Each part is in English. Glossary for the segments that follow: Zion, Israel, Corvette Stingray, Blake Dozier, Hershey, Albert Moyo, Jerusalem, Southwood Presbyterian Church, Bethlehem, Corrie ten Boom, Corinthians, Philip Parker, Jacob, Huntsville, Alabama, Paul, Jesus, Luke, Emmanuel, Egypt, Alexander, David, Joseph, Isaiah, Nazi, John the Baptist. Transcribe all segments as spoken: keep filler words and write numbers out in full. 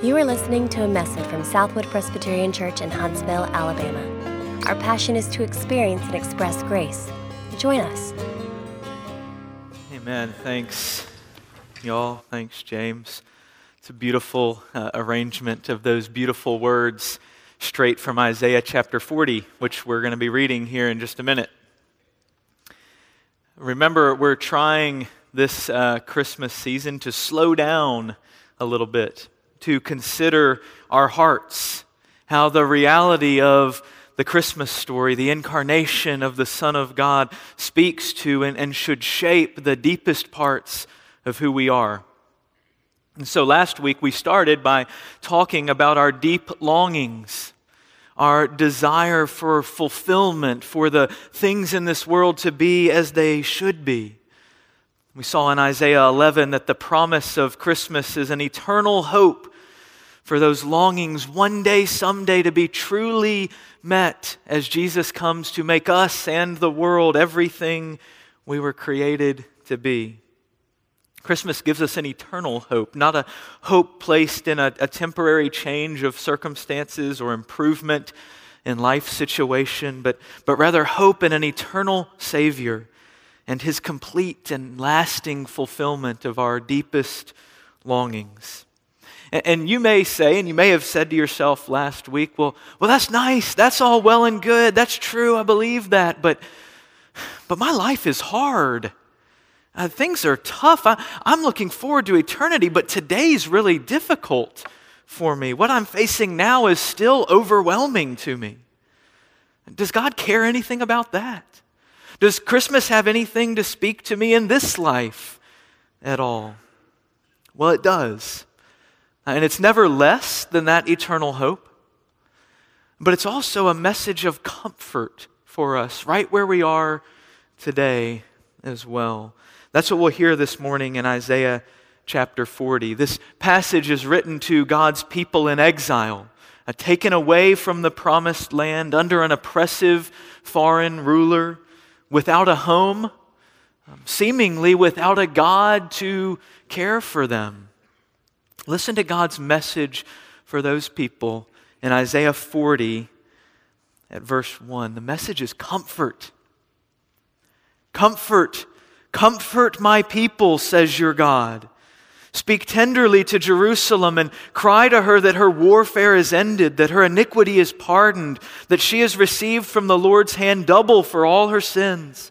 You are listening to a message from Southwood Presbyterian Church in Huntsville, Alabama. Our passion is to experience and express grace. Join us. Amen. Thanks, y'all. Thanks, James. It's a beautiful uh, arrangement of those beautiful words straight from Isaiah chapter forty, which we're going to be reading here in just a minute. Remember, we're trying this uh, Christmas season to slow down a little bit, to consider our hearts, how the reality of the Christmas story, the incarnation of the Son of God, speaks to and, and should shape the deepest parts of who we are. And so last week we started by talking about our deep longings, our desire for fulfillment, for the things in this world to be as they should be. We saw in Isaiah eleven that the promise of Christmas is an eternal hope for those longings one day, someday, to be truly met as Jesus comes to make us and the world everything we were created to be. Christmas gives us an eternal hope, not a hope placed in a, a temporary change of circumstances or improvement in life situation, but, but rather hope in an eternal Savior and his complete and lasting fulfillment of our deepest longings. And, and you may say, and you may have said to yourself last week, well, well, that's nice, that's all well and good, that's true, I believe that, but, but my life is hard. Uh, things are tough. I, I'm looking forward to eternity, but today's really difficult for me. What I'm facing now is still overwhelming to me. Does God care anything about that? Does Christmas have anything to speak to me in this life at all? Well, it does. And it's never less than that eternal hope. But it's also a message of comfort for us right where we are today as well. That's what we'll hear this morning in Isaiah chapter forty. This passage is written to God's people in exile, taken away from the promised land under an oppressive foreign ruler, without a home, seemingly without a God to care for them. Listen to God's message for those people in Isaiah forty at verse one. The message is comfort. Comfort, comfort my people, says your God. Speak tenderly to Jerusalem and cry to her that her warfare is ended, that her iniquity is pardoned, that she has received from the Lord's hand double for all her sins.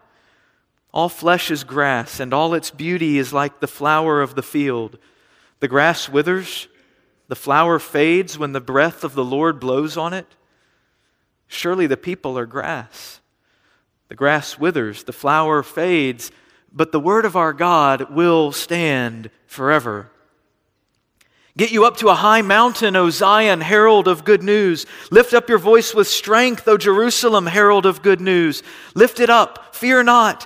All flesh is grass, and all its beauty is like the flower of the field. The grass withers, the flower fades when the breath of the Lord blows on it. Surely the people are grass. The grass withers, the flower fades, but the word of our God will stand forever. Get you up to a high mountain, O Zion, herald of good news. Lift up your voice with strength, O Jerusalem, herald of good news. Lift it up, fear not.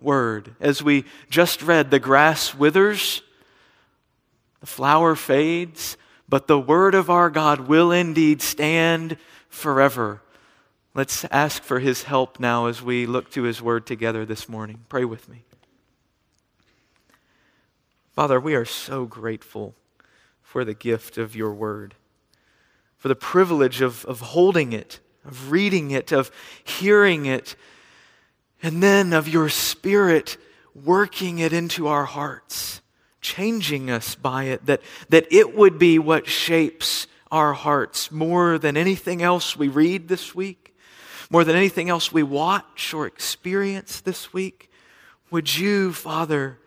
word. As we just read, the grass withers, the flower fades, but the word of our God will indeed stand forever. Let's ask for his help now as we look to his word together this morning. Pray with me. Father, we are so grateful for the gift of your word, for the privilege of, of holding it, of reading it, of hearing it, and then of your Spirit working it into our hearts, changing us by it, that, that it would be what shapes our hearts more than anything else we read this week, more than anything else we watch or experience this week. Would you, Father,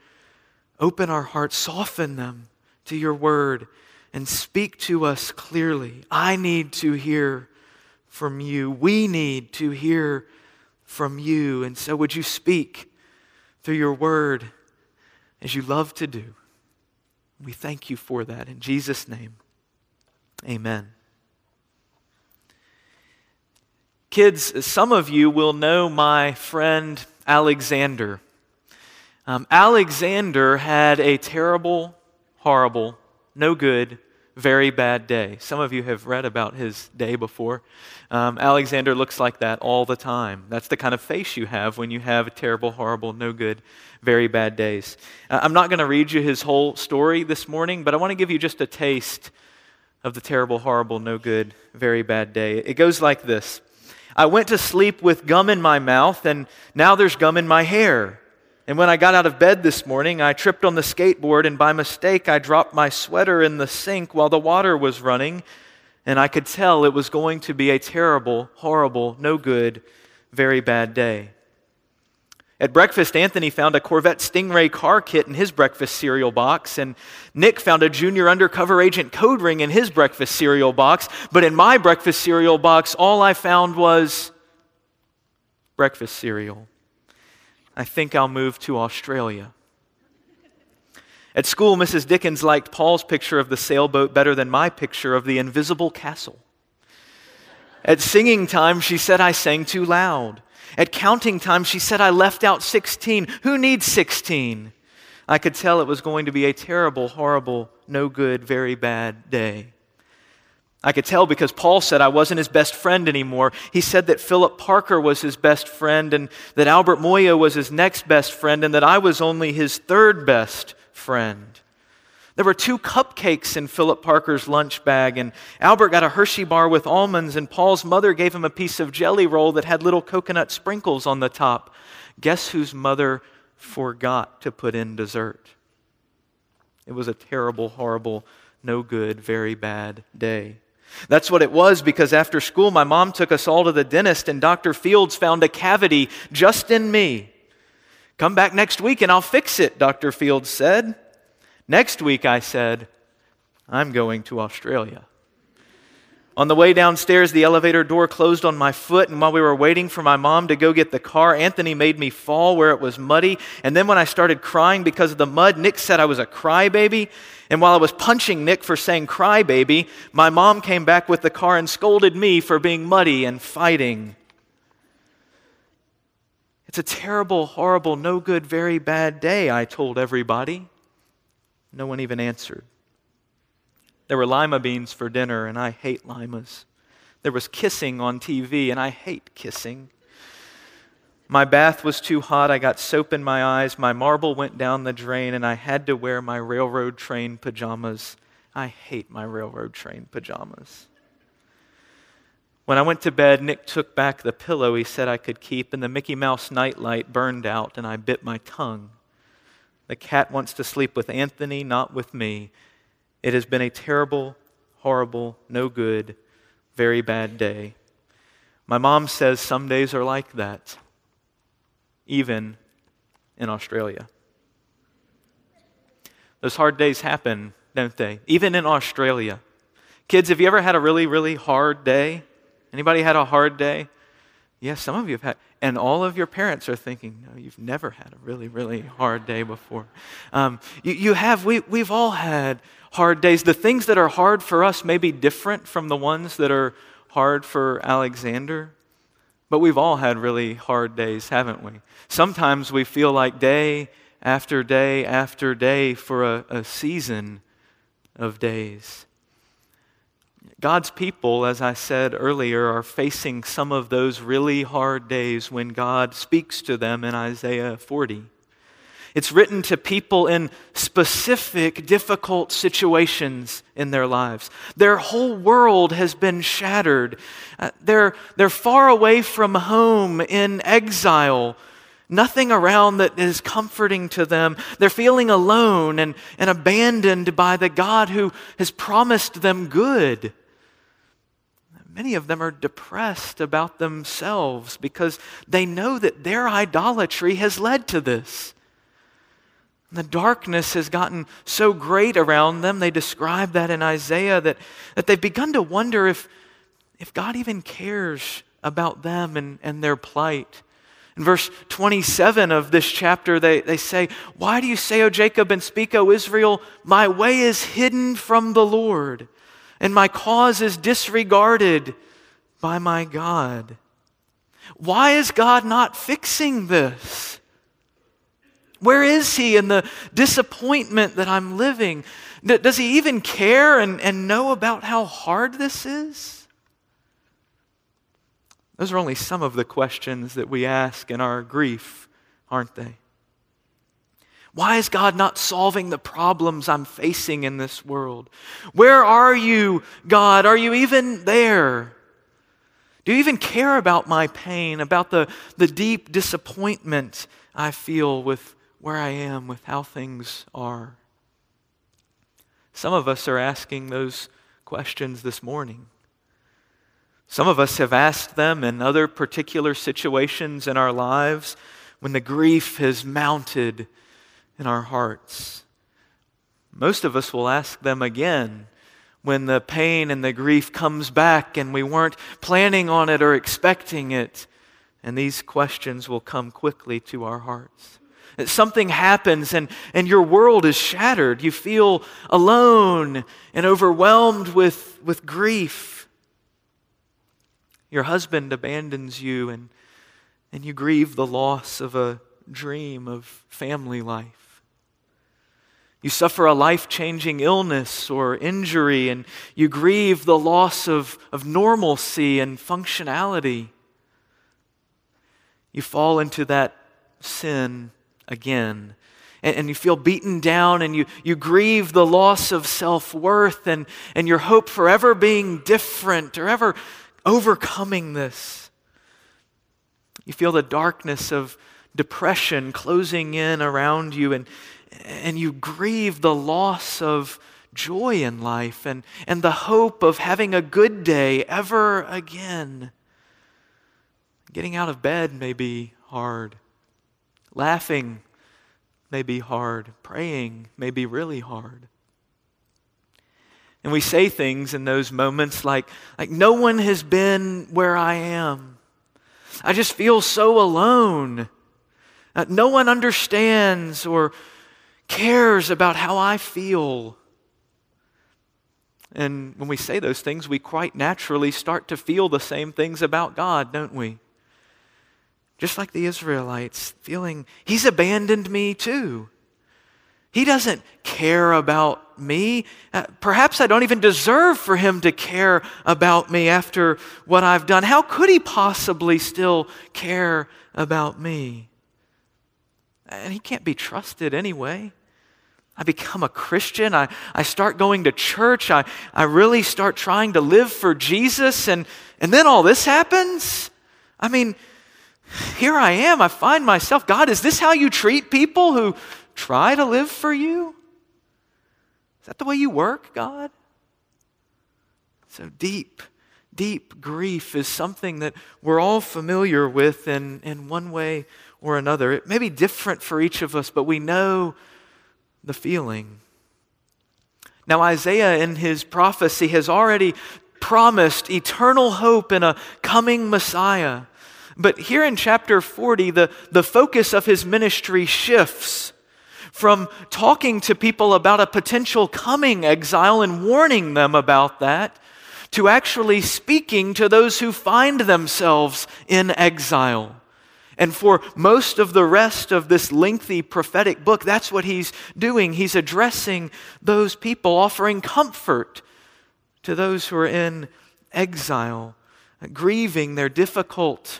open our hearts, soften them to your word, and speak to us clearly. I need to hear from you. We need to hear from you. And so would you speak through your word as you love to do. We thank you for that. In Jesus' name, amen. Kids, some of you will know my friend Alexander. Um, Alexander had a terrible, horrible, no good, very bad day. Some of you have read about his day before. Um, Alexander looks like that all the time. That's the kind of face you have when you have a terrible, horrible, no good, very bad days. Uh, I'm not going to read you his whole story this morning, but I want to give you just a taste of the terrible, horrible, no good, very bad day. It goes like this. I went to sleep with gum in my mouth, and now there's gum in my hair. And when I got out of bed this morning, I tripped on the skateboard, and by mistake, I dropped my sweater in the sink while the water was running, and I could tell it was going to be a terrible, horrible, no good, very bad day. At breakfast, Anthony found a Corvette Stingray car kit in his breakfast cereal box, and Nick found a Junior Undercover Agent code ring in his breakfast cereal box, but in my breakfast cereal box, all I found was breakfast cereal. I think I'll move to Australia. At school, Missus Dickens liked Paul's picture of the sailboat better than my picture of the invisible castle. At singing time, she said I sang too loud. At counting time, she said I left out sixteen. Who needs sixteen? I could tell it was going to be a terrible, horrible, no good, very bad day. I could tell because Paul said I wasn't his best friend anymore. He said that Philip Parker was his best friend, and that Albert Moyo was his next best friend, and that I was only his third best friend. There were two cupcakes in Philip Parker's lunch bag, and Albert got a Hershey bar with almonds, and Paul's mother gave him a piece of jelly roll that had little coconut sprinkles on the top. Guess whose mother forgot to put in dessert? It was a terrible, horrible, no good, very bad day. That's what it was, because after school, my mom took us all to the dentist, and Doctor Fields found a cavity just in me. Come back next week and I'll fix it, Doctor Fields said. Next week, I said, I'm going to Australia. On the way downstairs, the elevator door closed on my foot, and while we were waiting for my mom to go get the car, Anthony made me fall where it was muddy, and then when I started crying because of the mud, Nick said I was a crybaby, and while I was punching Nick for saying crybaby, my mom came back with the car and scolded me for being muddy and fighting. It's a terrible, horrible, no good, very bad day, I told everybody. No one even answered. There were lima beans for dinner, and I hate limas. There was kissing on T V, and I hate kissing. My bath was too hot. I got soap in my eyes. My marble went down the drain, and I had to wear my railroad train pajamas. I hate my railroad train pajamas. When I went to bed, Nick took back the pillow he said I could keep, and the Mickey Mouse nightlight burned out, and I bit my tongue. The cat wants to sleep with Anthony, not with me. It has been a terrible, horrible, no good, very bad day. My mom says some days are like that, even in Australia. Those hard days happen, don't they? Even in Australia. Kids, have you ever had a really, really hard day? Anybody had a hard day? Yes, some of you have had, and all of your parents are thinking, no, you've never had a really, really hard day before. Um, you, you have, we, we've all had hard days. The things that are hard for us may be different from the ones that are hard for Alexander, but we've all had really hard days, haven't we? Sometimes we feel like day after day after day for a, a season of days. God's people, as I said earlier, are facing some of those really hard days when God speaks to them in Isaiah forty. It's written to people in specific, difficult situations in their lives. Their whole world has been shattered. Uh, they're, they're far away from home in exile. Nothing around that is comforting to them. They're feeling alone and, and abandoned by the God who has promised them good Many of them are depressed about themselves because they know that their idolatry has led to this. The darkness has gotten so great around them, they describe that in Isaiah, that, that they've begun to wonder if, if God even cares about them and, and their plight. In verse twenty-seven of this chapter, they, they say, "Why do you say, O Jacob, and speak, O Israel, my way is hidden from the Lord, and my cause is disregarded by my God." Why is God not fixing this? Where is he in the disappointment that I'm living? Does he even care and, and know about how hard this is? Those are only some of the questions that we ask in our grief, aren't they? Why is God not solving the problems I'm facing in this world? Where are you, God? Are you even there? Do you even care about my pain, about the, the deep disappointment I feel with where I am, with how things are? Some of us are asking those questions this morning. Some of us have asked them in other particular situations in our lives when the grief has mounted in our hearts. Most of us will ask them again when the pain and the grief comes back and we weren't planning on it or expecting it. And these questions will come quickly to our hearts. Something happens and, and your world is shattered. You feel alone and overwhelmed with, with grief. Your husband abandons you and, and you grieve the loss of a dream of family life. You suffer a life-changing illness or injury and you grieve the loss of, of normalcy and functionality. You fall into that sin again, and, and you feel beaten down, and you, you grieve the loss of self-worth and, and your hope for ever being different or ever overcoming this. You feel the darkness of depression closing in around you, and, and you grieve the loss of joy in life and, and the hope of having a good day ever again. Getting out of bed may be hard. Laughing may be hard. Praying may be really hard. And we say things in those moments like, like no one has been where I am. I just feel so alone. Uh, no one understands or cares about how I feel. And when we say those things, we quite naturally start to feel the same things about God, don't we? Just like the Israelites, feeling he's abandoned me too. He doesn't care about me. Uh, perhaps I don't even deserve for him to care about me after what I've done. How could he possibly still care about me? And he can't be trusted anyway. I become a Christian. I, I start going to church. I, I really start trying to live for Jesus. And, and then all this happens? I mean, here I am, I find myself, God, is this how you treat people who try to live for you? Is that the way you work, God? So deep, deep grief is something that we're all familiar with in, in one way or another. It may be different for each of us, but we know the feeling. Now, Isaiah in his prophecy has already promised eternal hope in a coming Messiah. But here in chapter forty, the, the focus of his ministry shifts from talking to people about a potential coming exile and warning them about that to actually speaking to those who find themselves in exile. And for most of the rest of this lengthy prophetic book, that's what he's doing. He's addressing those people, offering comfort to those who are in exile, grieving their difficult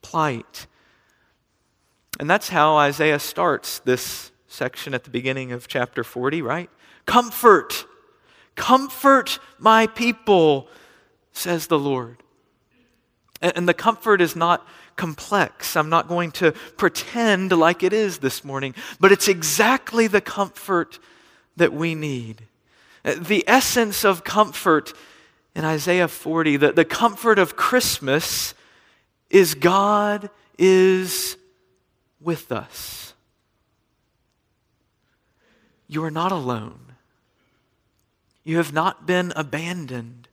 plight. And that's how Isaiah starts this section at the beginning of chapter forty, right? Comfort, comfort my people, says the Lord. And the comfort is not complex. I'm not going to pretend like it is this morning, but it's exactly the comfort that we need. The essence of comfort in Isaiah forty, the, the comfort of Christmas is God is with us. You are not alone. You have not been abandoned.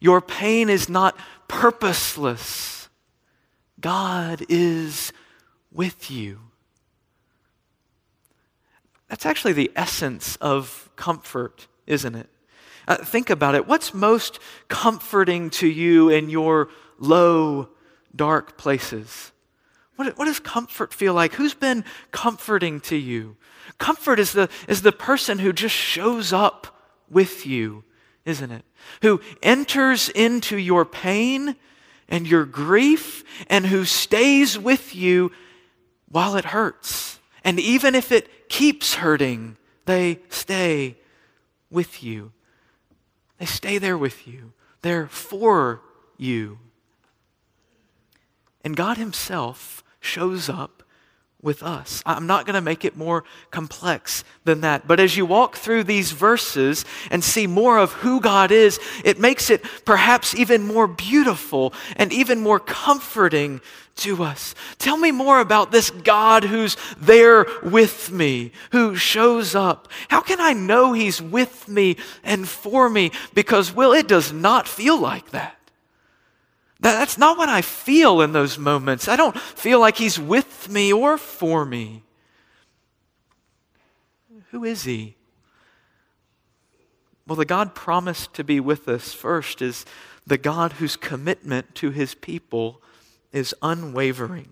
Your pain is not purposeless. God is with you. That's actually the essence of comfort, isn't it? Uh, think about it. What's most comforting to you in your low, dark places? What, what does comfort feel like? Who's been comforting to you? Comfort is the, is the person who just shows up with you, isn't it? Who enters into your pain and your grief and who stays with you while it hurts. And even if it keeps hurting, they stay with you. They stay there with you. They're for you. And God himself shows up with us. I'm not going to make it more complex than that. But as you walk through these verses and see more of who God is, it makes it perhaps even more beautiful and even more comforting to us. Tell me more about this God who's there with me, who shows up. How can I know he's with me and for me? Because, well, it does not feel like that. That's not what I feel in those moments. I don't feel like he's with me or for me. Who is he? Well, the God promised to be with us first is the God whose commitment to his people is unwavering.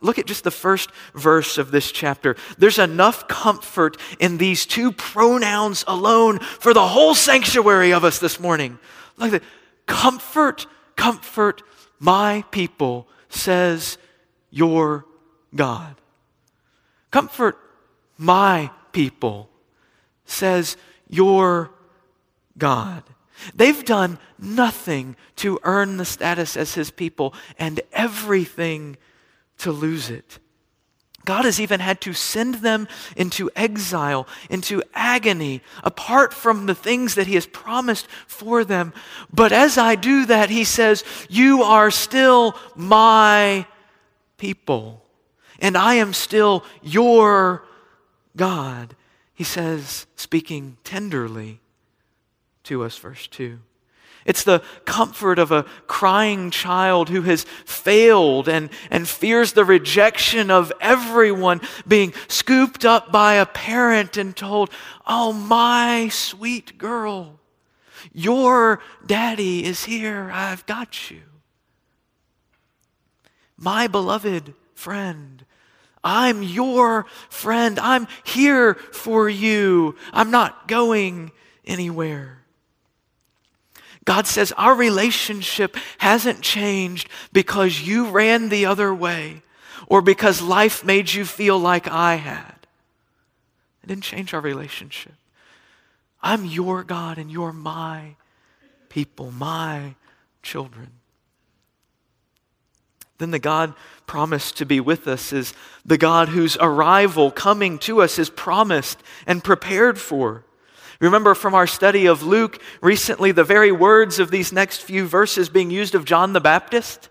Look at just the first verse of this chapter. There's enough comfort in these two pronouns alone for the whole sanctuary of us this morning. Look at that. Comfort. Comfort my people, says your God. Comfort my people, says your God. They've done nothing to earn the status as his people and everything to lose it. God has even had to send them into exile, into agony, apart from the things that he has promised for them. But as I do that, he says, you are still my people, and I am still your God. He says, speaking tenderly to us, verse two. It's the comfort of a crying child who has failed and, and fears the rejection of everyone, being scooped up by a parent and told, oh, my sweet girl, your daddy is here. I've got you. My beloved friend, I'm your friend. I'm here for you. I'm not going anywhere. God says our relationship hasn't changed because you ran the other way or because life made you feel like I had. It didn't change our relationship. I'm your God and you're my people, my children. Then the God promised to be with us is the God whose arrival coming to us is promised and prepared for. Remember from our study of Luke recently, the very words of these next few verses being used of John the Baptist?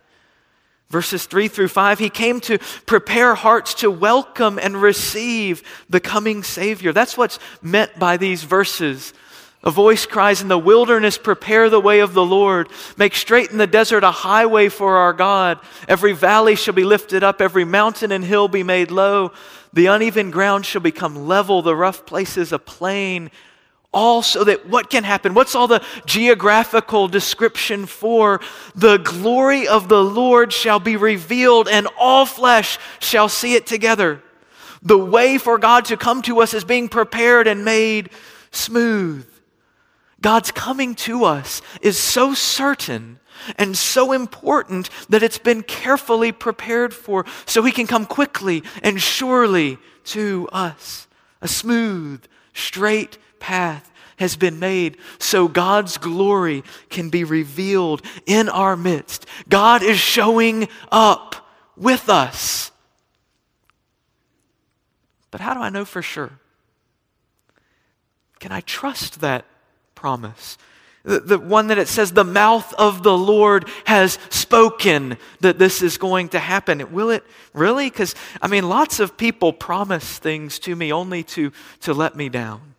Verses three through five, he came to prepare hearts to welcome and receive the coming Savior. That's what's meant by these verses. A voice cries in the wilderness, prepare the way of the Lord. Make straight in the desert a highway for our God. Every valley shall be lifted up, every mountain and hill be made low. The uneven ground shall become level, the rough places a plain. All so that what can happen? What's all the geographical description for? The glory of the Lord shall be revealed and all flesh shall see it together. The way for God to come to us is being prepared and made smooth. God's coming to us is so certain and so important that it's been carefully prepared for so he can come quickly and surely to us. A smooth, straight path has been made so God's glory can be revealed in our midst. God is showing up with us. But how do I know for sure? Can I trust that promise? The, the one that it says, the mouth of the Lord has spoken that this is going to happen. Will it really? Because, I mean, lots of people promise things to me only to, to let me down.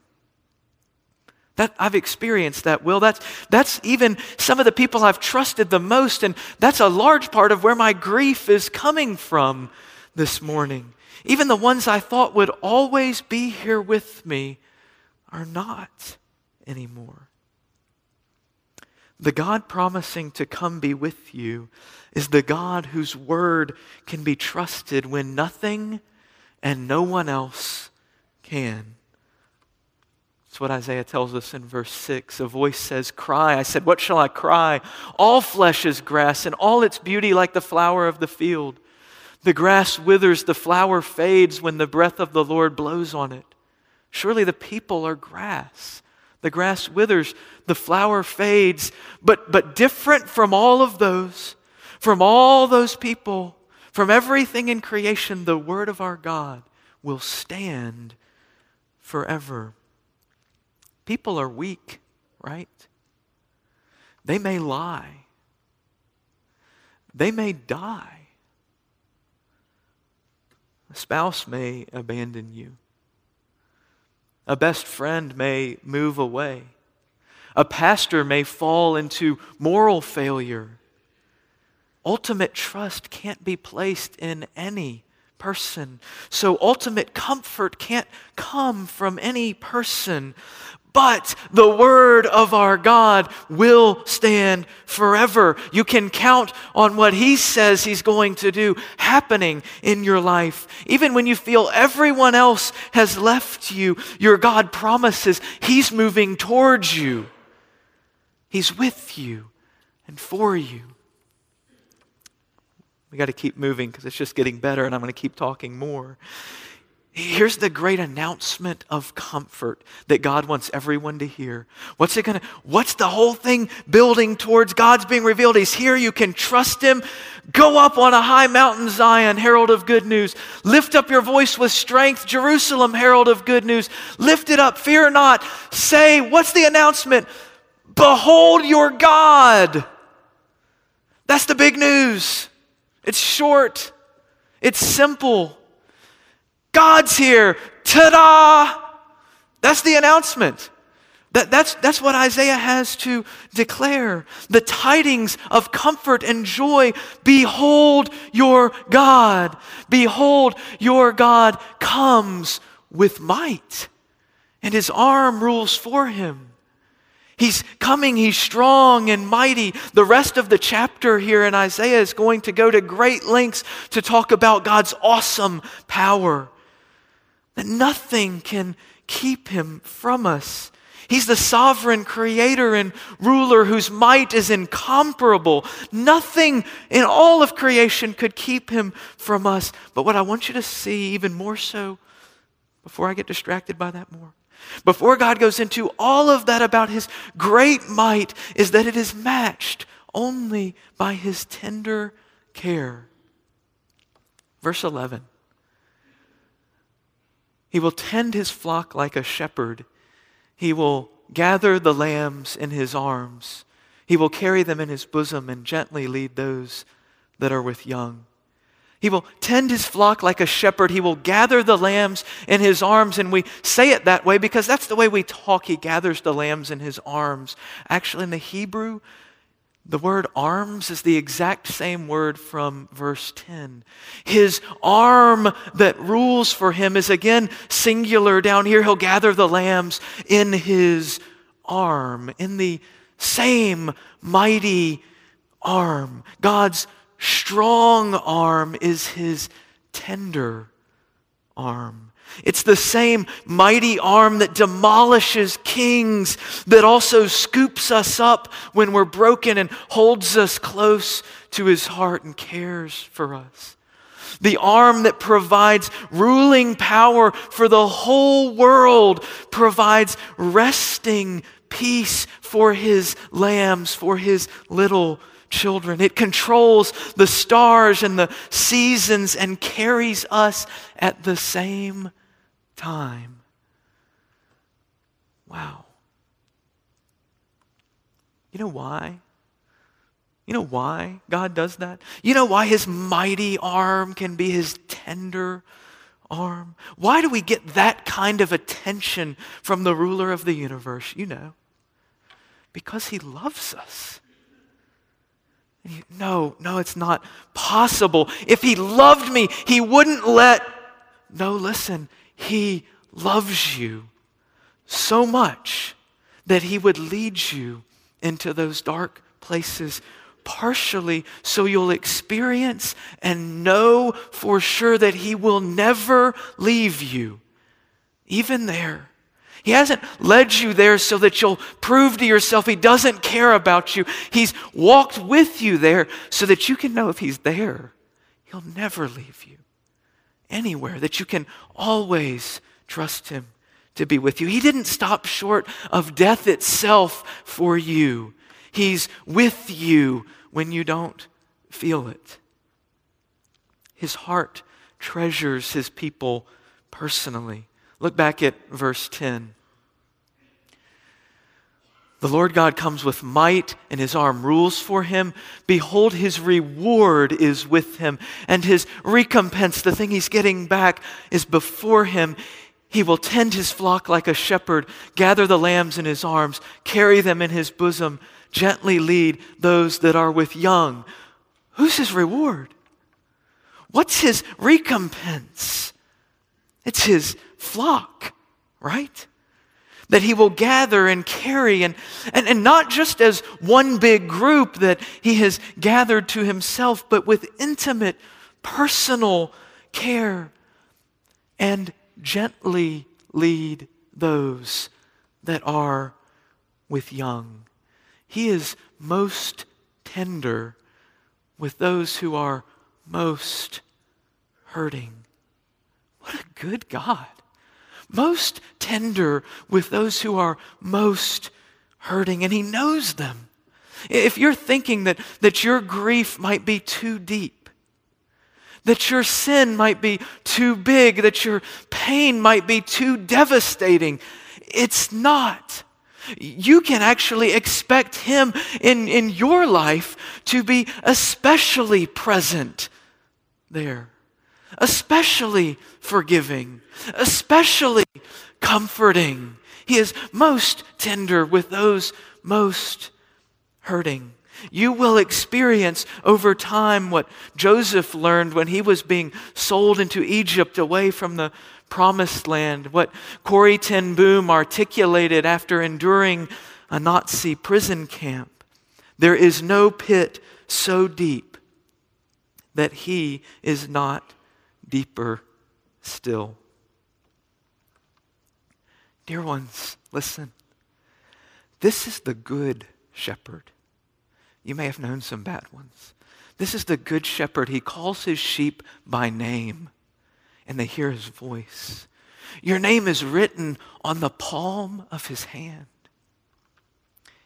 That I've experienced that, Will. That's, that's even some of the people I've trusted the most, and that's a large part of where my grief is coming from this morning. Even the ones I thought would always be here with me are not anymore. The God promising to come be with you is the God whose word can be trusted when nothing and no one else can. That's what Isaiah tells us in verse six. A voice says, cry. I said, what shall I cry? All flesh is grass, and all its beauty like the flower of the field. The grass withers, the flower fades when the breath of the Lord blows on it. Surely the people are grass. The grass withers, the flower fades, but, but different from all of those, from all those people, from everything in creation, the word of our God will stand forever. People are weak, right? They may lie. They may die. A spouse may abandon you. A best friend may move away. A pastor may fall into moral failure. Ultimate trust can't be placed in any person. So ultimate comfort can't come from any person. But the word of our God will stand forever. You can count on what he says he's going to do happening in your life. Even when you feel everyone else has left you, your God promises he's moving towards you. He's with you and for you. We got to keep moving because it's just getting better, and I'm going to keep talking more. Here's the great announcement of comfort that God wants everyone to hear. What's it gonna, what's the whole thing building towards? God's being revealed. He's here. You can trust him. Go up on a high mountain, Zion, herald of good news. Lift up your voice with strength, Jerusalem, herald of good news. Lift it up. Fear not. Say, what's the announcement? Behold your God. That's the big news. It's short. It's simple. God's here. Ta-da! That's the announcement. That, that's, that's what Isaiah has to declare. The tidings of comfort and joy. Behold your God. Behold your God comes with might, and his arm rules for him. He's coming, he's strong and mighty. The rest of the chapter here in Isaiah is going to go to great lengths to talk about God's awesome power. That nothing can keep him from us. He's the sovereign creator and ruler whose might is incomparable. Nothing in all of creation could keep him from us. But what I want you to see even more so, before I get distracted by that more, before God goes into all of that about his great might, is that it is matched only by his tender care. Verse eleven. He will tend his flock like a shepherd. He will gather the lambs in his arms. He will carry them in his bosom and gently lead those that are with young. He will tend his flock like a shepherd. He will gather the lambs in his arms. And we say it that way because that's the way we talk. He gathers the lambs in his arms. Actually, in the Hebrew, the word arms is the exact same word from verse ten. His arm that rules for him is again singular down here. He'll gather the lambs in his arm, in the same mighty arm. God's strong arm is his tender arm. It's the same mighty arm that demolishes kings, that also scoops us up when we're broken and holds us close to his heart and cares for us. The arm that provides ruling power for the whole world, provides resting peace for his lambs, for his little children. It controls the stars and the seasons and carries us at the same time. Wow. You know why? You know why God does that? You know why his mighty arm can be his tender arm? Why do we get that kind of attention from the ruler of the universe? You know, because he loves us. You, no, no, it's not possible. If he loved me, he wouldn't let... No, listen, he loves you so much that he would lead you into those dark places partially so you'll experience and know for sure that he will never leave you, even there. He hasn't led you there so that you'll prove to yourself he doesn't care about you. He's walked with you there so that you can know if he's there, he'll never leave you anywhere, that you can always trust him to be with you. He didn't stop short of death itself for you. He's with you when you don't feel it. His heart treasures his people personally. Look back at verse ten. The Lord God comes with might, and his arm rules for him. Behold, his reward is with him, and his recompense, the thing he's getting back, is before him. He will tend his flock like a shepherd, gather the lambs in his arms, carry them in his bosom, gently lead those that are with young. Who's his reward? What's his recompense? It's his flock, right? That he will gather and carry, and, and, and not just as one big group that he has gathered to himself, but with intimate, personal care, and gently lead those that are with young. He is most tender with those who are most hurting. What a good God. Most tender with those who are most hurting, and he knows them. If you're thinking that, that your grief might be too deep, that your sin might be too big, that your pain might be too devastating, it's not. You can actually expect him in, in your life to be especially present there, especially forgiving, especially comforting. He is most tender with those most hurting. You will experience over time what Joseph learned when he was being sold into Egypt away from the promised land, what Corrie ten Boom articulated after enduring a Nazi prison camp. There is no pit so deep that he is not deeper still. Dear ones, listen. This is the good shepherd. You may have known some bad ones. This is the good shepherd. He calls his sheep by name, and they hear his voice. Your name is written on the palm of his hand.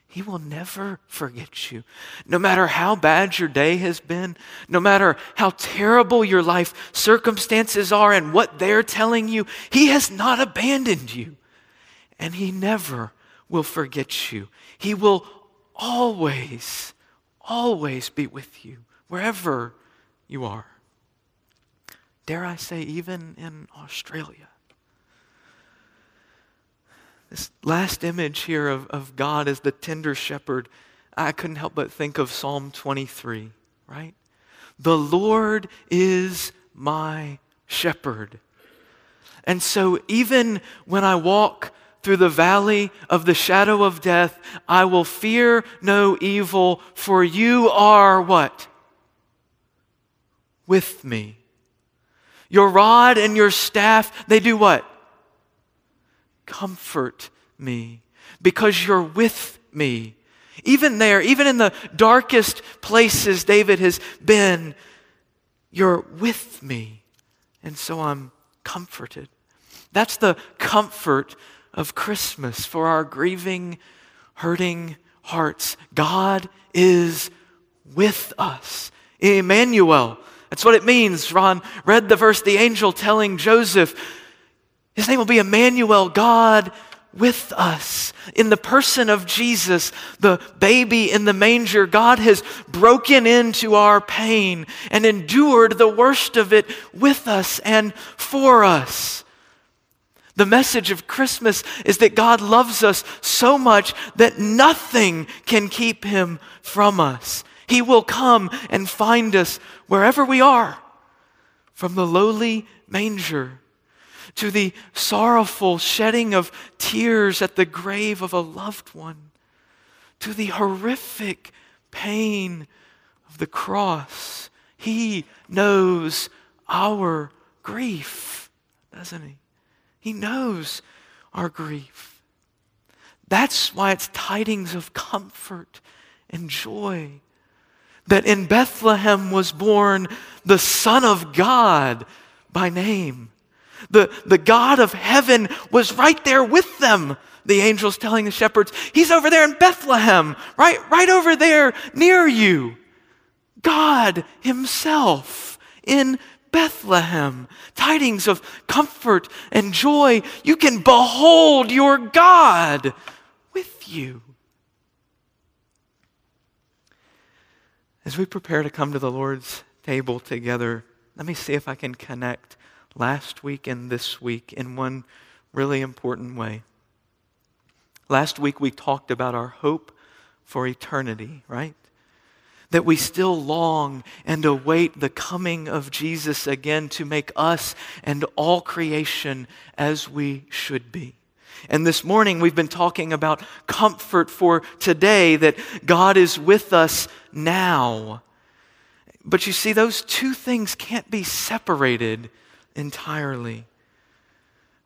He will never forget you. No matter how bad your day has been, no matter how terrible your life circumstances are and what they're telling you, he has not abandoned you. And he never will forget you. He will always, always be with you, wherever you are. Dare I say, even in Australia. This last image here of, of God as the tender shepherd, I couldn't help but think of Psalm twenty-three, right? The Lord is my shepherd. And so even when I walk through the valley of the shadow of death, I will fear no evil, for you are what? With me. Your rod and your staff, they do what? Comfort me, because you're with me. Even there, even in the darkest places David has been, you're with me. And so I'm comforted. That's the comfort of Christmas for our grieving, hurting hearts. God is with us. Emmanuel. That's what it means. Ron read the verse, the angel telling Joseph, his name will be Emmanuel, God with us. In the person of Jesus, the baby in the manger, God has broken into our pain and endured the worst of it with us and for us. The message of Christmas is that God loves us so much that nothing can keep him from us. He will come and find us wherever we are, from the lowly manger to the sorrowful shedding of tears at the grave of a loved one, to the horrific pain of the cross. He knows our grief, doesn't he? He knows our grief. That's why it's tidings of comfort and joy, that in Bethlehem was born the Son of God by name. The, the God of heaven was right there with them, the angels telling the shepherds. He's over there in Bethlehem, right, right over there near you. God himself in Bethlehem. Tidings of comfort and joy. You can behold your God with you. As we prepare to come to the Lord's table together, let me see if I can connect last week and this week in one really important way. Last week we talked about our hope for eternity, right? That we still long and await the coming of Jesus again to make us and all creation as we should be. And this morning we've been talking about comfort for today, that God is with us now. But you see, those two things can't be separated entirely.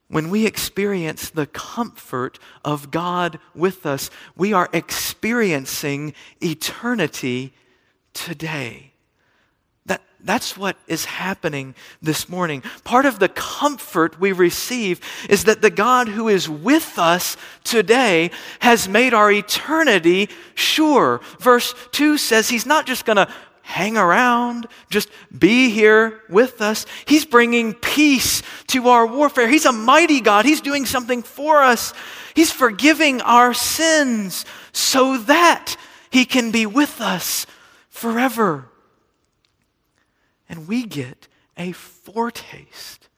When we experience the comfort of God with us, we are experiencing eternity today. That, that's what is happening this morning. Part of the comfort we receive is that the God who is with us today has made our eternity sure. Verse two says he's not just going to hang around, just be here with us. He's bringing peace to our warfare. He's a mighty God. He's doing something for us. He's forgiving our sins so that he can be with us forever. And we get a foretaste,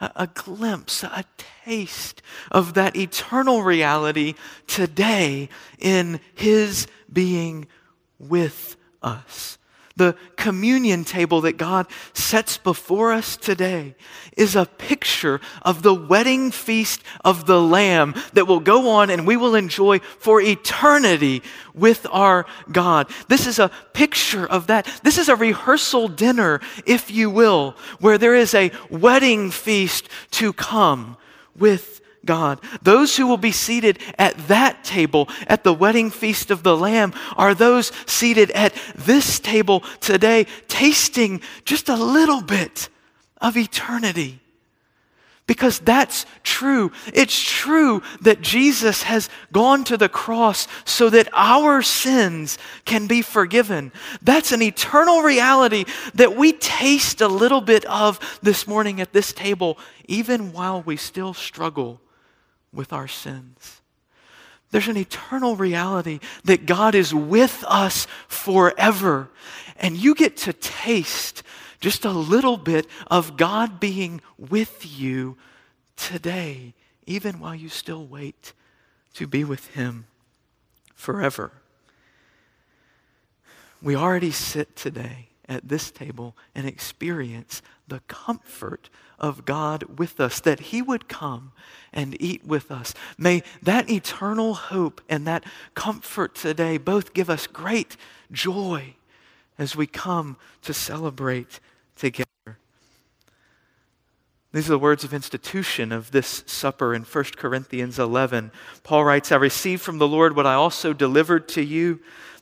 a, a glimpse, a taste of that eternal reality today in his being with us. The communion table that God sets before us today is a picture of the wedding feast of the Lamb that will go on and we will enjoy for eternity with our God. This is a picture of that. This is a rehearsal dinner, if you will, where there is a wedding feast to come with God. Those who will be seated at that table at the wedding feast of the Lamb are those seated at this table today, tasting just a little bit of eternity. Because that's true. It's true that Jesus has gone to the cross so that our sins can be forgiven. That's an eternal reality that we taste a little bit of this morning at this table, even while we still struggle with our sins. There's an eternal reality that God is with us forever, and you get to taste just a little bit of God being with you today, even while you still wait to be with him forever. We already sit today at this table and experience the comfort of God with us, that he would come and eat with us. May that eternal hope and that comfort today both give us great joy as we come to celebrate together. These are the words of institution of this supper in First Corinthians eleven. Paul writes, "I received from the Lord what I also delivered to you,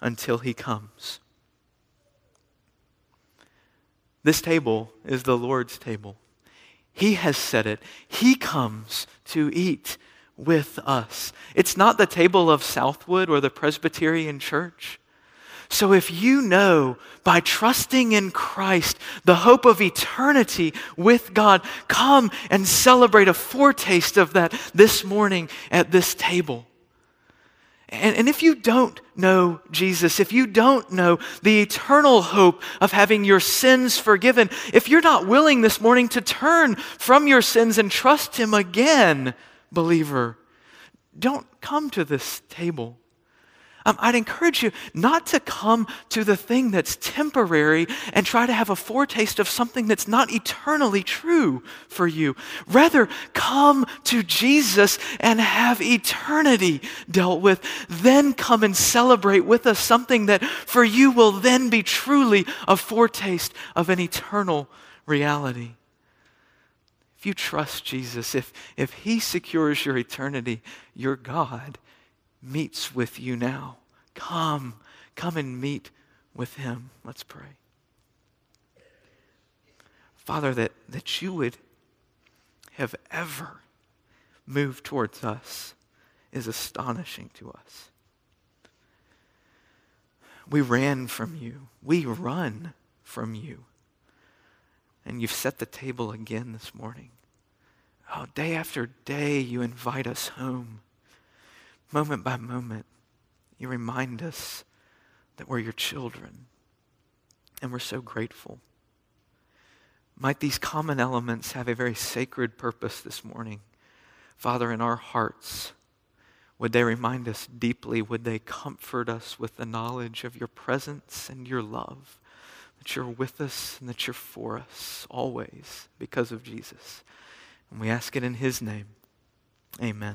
until he comes." This table is the Lord's table. He has said it. He comes to eat with us. It's not the table of Southwood or the Presbyterian Church. So if you know by trusting in Christ the hope of eternity with God, come and celebrate a foretaste of that this morning at this table. And, and if you don't know Jesus, if you don't know the eternal hope of having your sins forgiven, if you're not willing this morning to turn from your sins and trust him again, believer, don't come to this table. Um, I'd encourage you not to come to the thing that's temporary and try to have a foretaste of something that's not eternally true for you. Rather, come to Jesus and have eternity dealt with. Then come and celebrate with us something that for you will then be truly a foretaste of an eternal reality. If you trust Jesus, if, if he secures your eternity, your God meets with you now. Come, come and meet with him. Let's pray. Father, that, that you would have ever moved towards us is astonishing to us. We ran from you. We run from you. And you've set the table again this morning. Oh, day after day, you invite us home. Moment by moment, you remind us that we're your children. And we're so grateful. Might these common elements have a very sacred purpose this morning. Father, in our hearts, would they remind us deeply? Would they comfort us with the knowledge of your presence and your love? That you're with us and that you're for us always because of Jesus. And we ask it in his name. Amen.